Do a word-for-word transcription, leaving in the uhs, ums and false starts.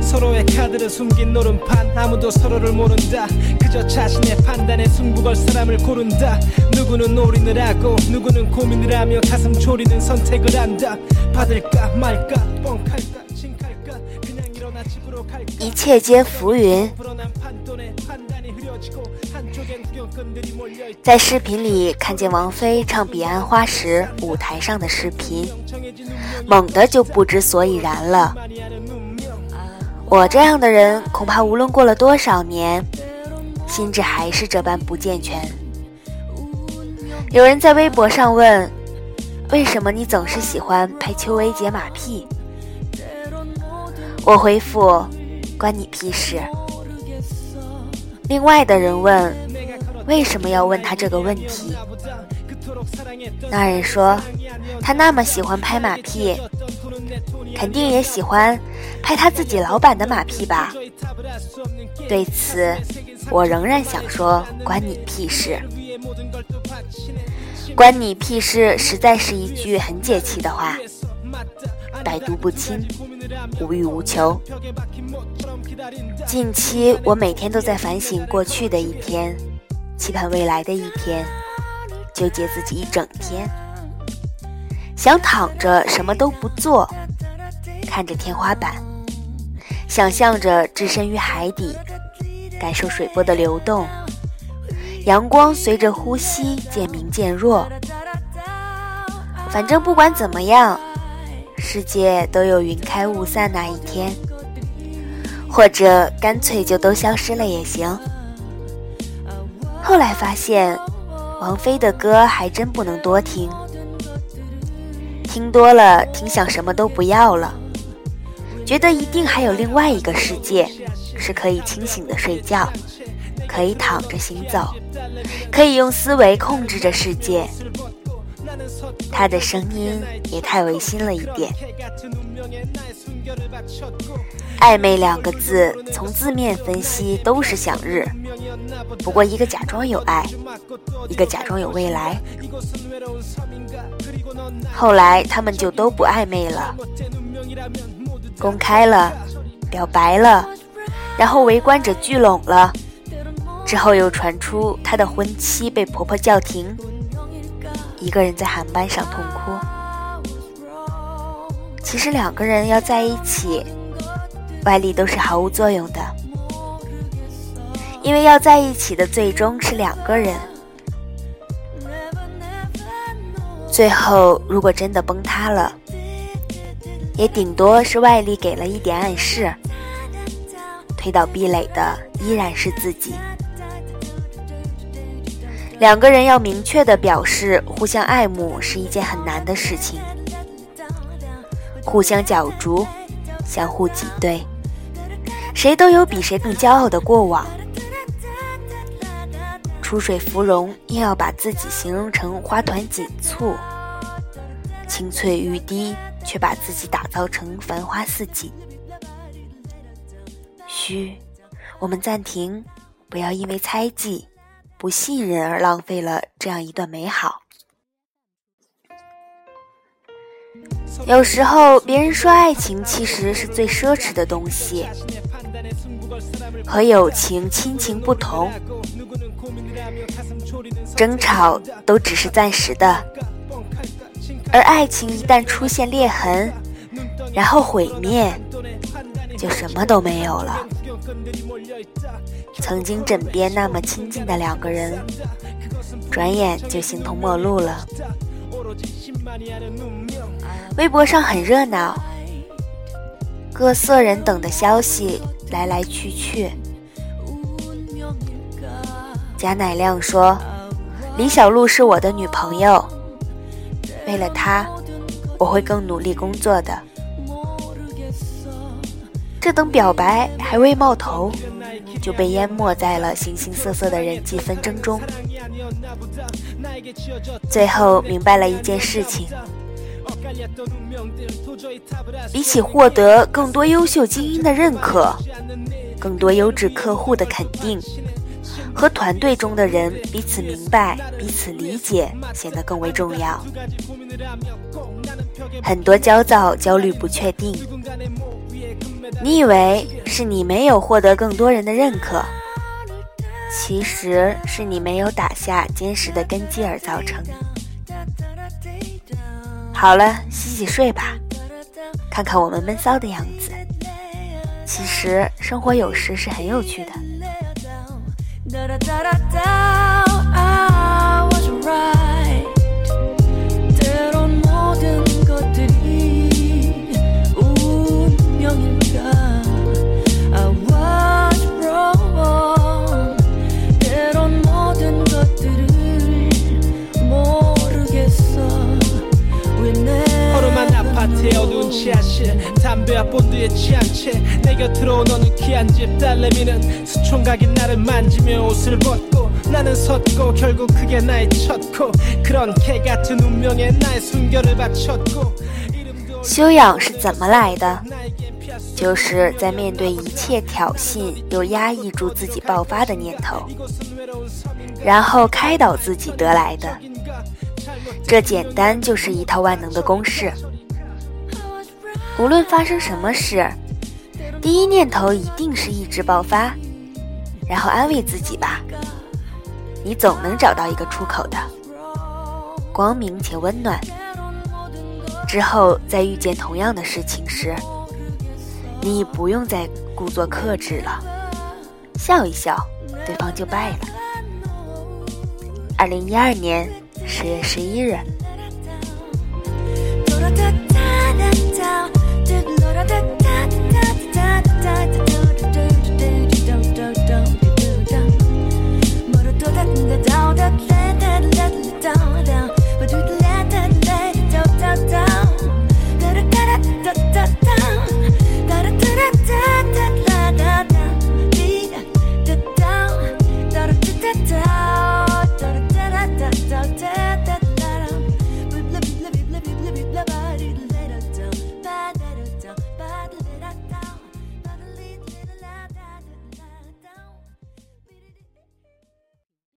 서로의 카드를 숨긴 노름판 아무도 서로를 모른다 그저 자신의 판단에 승부 걸 사람을 고른다 누구는 올인을 하고 누구는 고민을 하며 가슴 졸이는 선택을 한다 받을까 말까 뻥할까 징할까 그냥 일어나 집으로 갈까 一切皆浮云 在视频里看见王菲唱《彼岸花》时舞台上的视频，猛地就不知所以然了。我这样的人恐怕无论过了多少年，心智还是这般不健全。有人在微博上问，为什么你总是喜欢拍邱薇姐马屁？我回复，关你屁事。另外的人问，为什么要问他这个问题？那人说，他那么喜欢拍马屁，肯定也喜欢拍他自己老板的马屁吧。对此，我仍然想说，关你屁事。关你屁事实在是一句很解气的话，百毒不侵，无欲无求。近期我每天都在反省过去的一天，期盼未来的一天，纠结自己一整天，想躺着什么都不做，看着天花板，想象着置身于海底，感受水波的流动，阳光随着呼吸渐明渐弱。反正不管怎么样，世界都有云开雾散那一天，或者干脆就都消失了也行。后来发现，王菲的歌还真不能多听，听多了听想什么都不要了，觉得一定还有另外一个世界，是可以清醒的睡觉，可以躺着行走，可以用思维控制着世界。他的声音也太违心了一点。暧昧两个字从字面分析都是想日，不过一个假装有爱，一个假装有未来。后来他们就都不暧昧了，公开了，表白了，然后围观者聚拢了。之后又传出他的婚期被婆婆叫停，一个人在航班上痛哭。其实两个人要在一起，外力都是毫无作用的，因为要在一起的最终是两个人。最后如果真的崩塌了，也顶多是外力给了一点暗示，推倒壁垒的依然是自己。两个人要明确地表示互相爱慕是一件很难的事情，互相角逐，相互挤兑，谁都有比谁更骄傲的过往。出水芙蓉硬要把自己形容成花团锦簇，青翠欲滴，却把自己打造成繁花似锦。嘘，我们暂停，不要因为猜忌不信任而浪费了这样一段美好。有时候别人说爱情其实是最奢侈的东西，和友情亲情不同，争吵都只是暂时的，而爱情一旦出现裂痕然后毁灭，就什么都没有了。曾经枕边那么亲近的两个人，转眼就形同陌路了。微博上很热闹，各色人等的消息来来去去。贾乃亮说，李小璐是我的女朋友，为了她我会更努力工作的。这等表白还未冒头，就被淹没在了形形色色的人际纷争中。最后明白了一件事情，比起获得更多优秀精英的认可，更多优质客户的肯定，和团队中的人彼此明白彼此理解显得更为重要。很多焦躁焦虑不确定，你以为是你没有获得更多人的认可，其实是你没有打下坚实的根基而造成。好了，洗洗睡吧，看看我们闷骚的样子。其实生活有时是很有趣的。내 곁으로 넌 우키한 집 딸내미는 수총각이 나를 만지며 옷을 벗고 나는 섰고 결국 그게 나의 첫 코 그런 개같은 운명에 나의 순결을 바쳤고 修养是怎么来的，就是在面对一切挑衅又压抑住自己爆发的念头，然后开导自己得来的。这简单就是一套万能的公式。无论发生什么事，第一念头一定是意志爆发，然后安慰自己吧，你总能找到一个出口的，光明且温暖。之后再遇见同样的事情时，你已不用再故作克制了，笑一笑，对方就败了。二零一二年十月十一日。